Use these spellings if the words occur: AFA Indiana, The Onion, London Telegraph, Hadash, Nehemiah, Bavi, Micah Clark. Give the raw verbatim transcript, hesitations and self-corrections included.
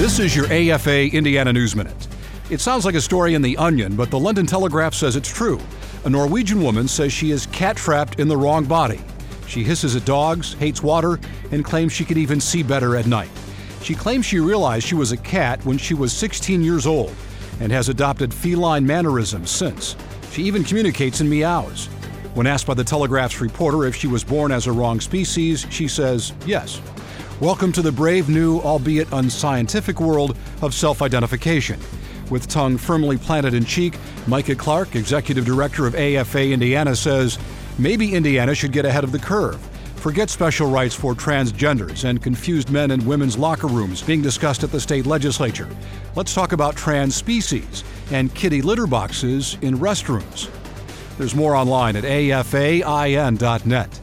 This is your A F A Indiana News Minute. It sounds like a story in The Onion, but the London Telegraph says it's true. A Norwegian woman says she is cat-trapped in the wrong body. She hisses at dogs, hates water, and claims she can even see better at night. She claims she realized she was a cat when she was sixteen years old and has adopted feline mannerisms since. She even communicates in meows. When asked by the Telegraph's reporter if she was born as a wrong species, she says, yes. Welcome to the brave new, albeit unscientific, world of self-identification. With tongue firmly planted in cheek, Micah Clark, executive director of A F A Indiana, says, maybe Indiana should get ahead of the curve. Forget special rights for transgenders and confused men in women's locker rooms being discussed at the state legislature. Let's talk about trans species and kitty litter boxes in restrooms. There's more online at A F A I N dot net.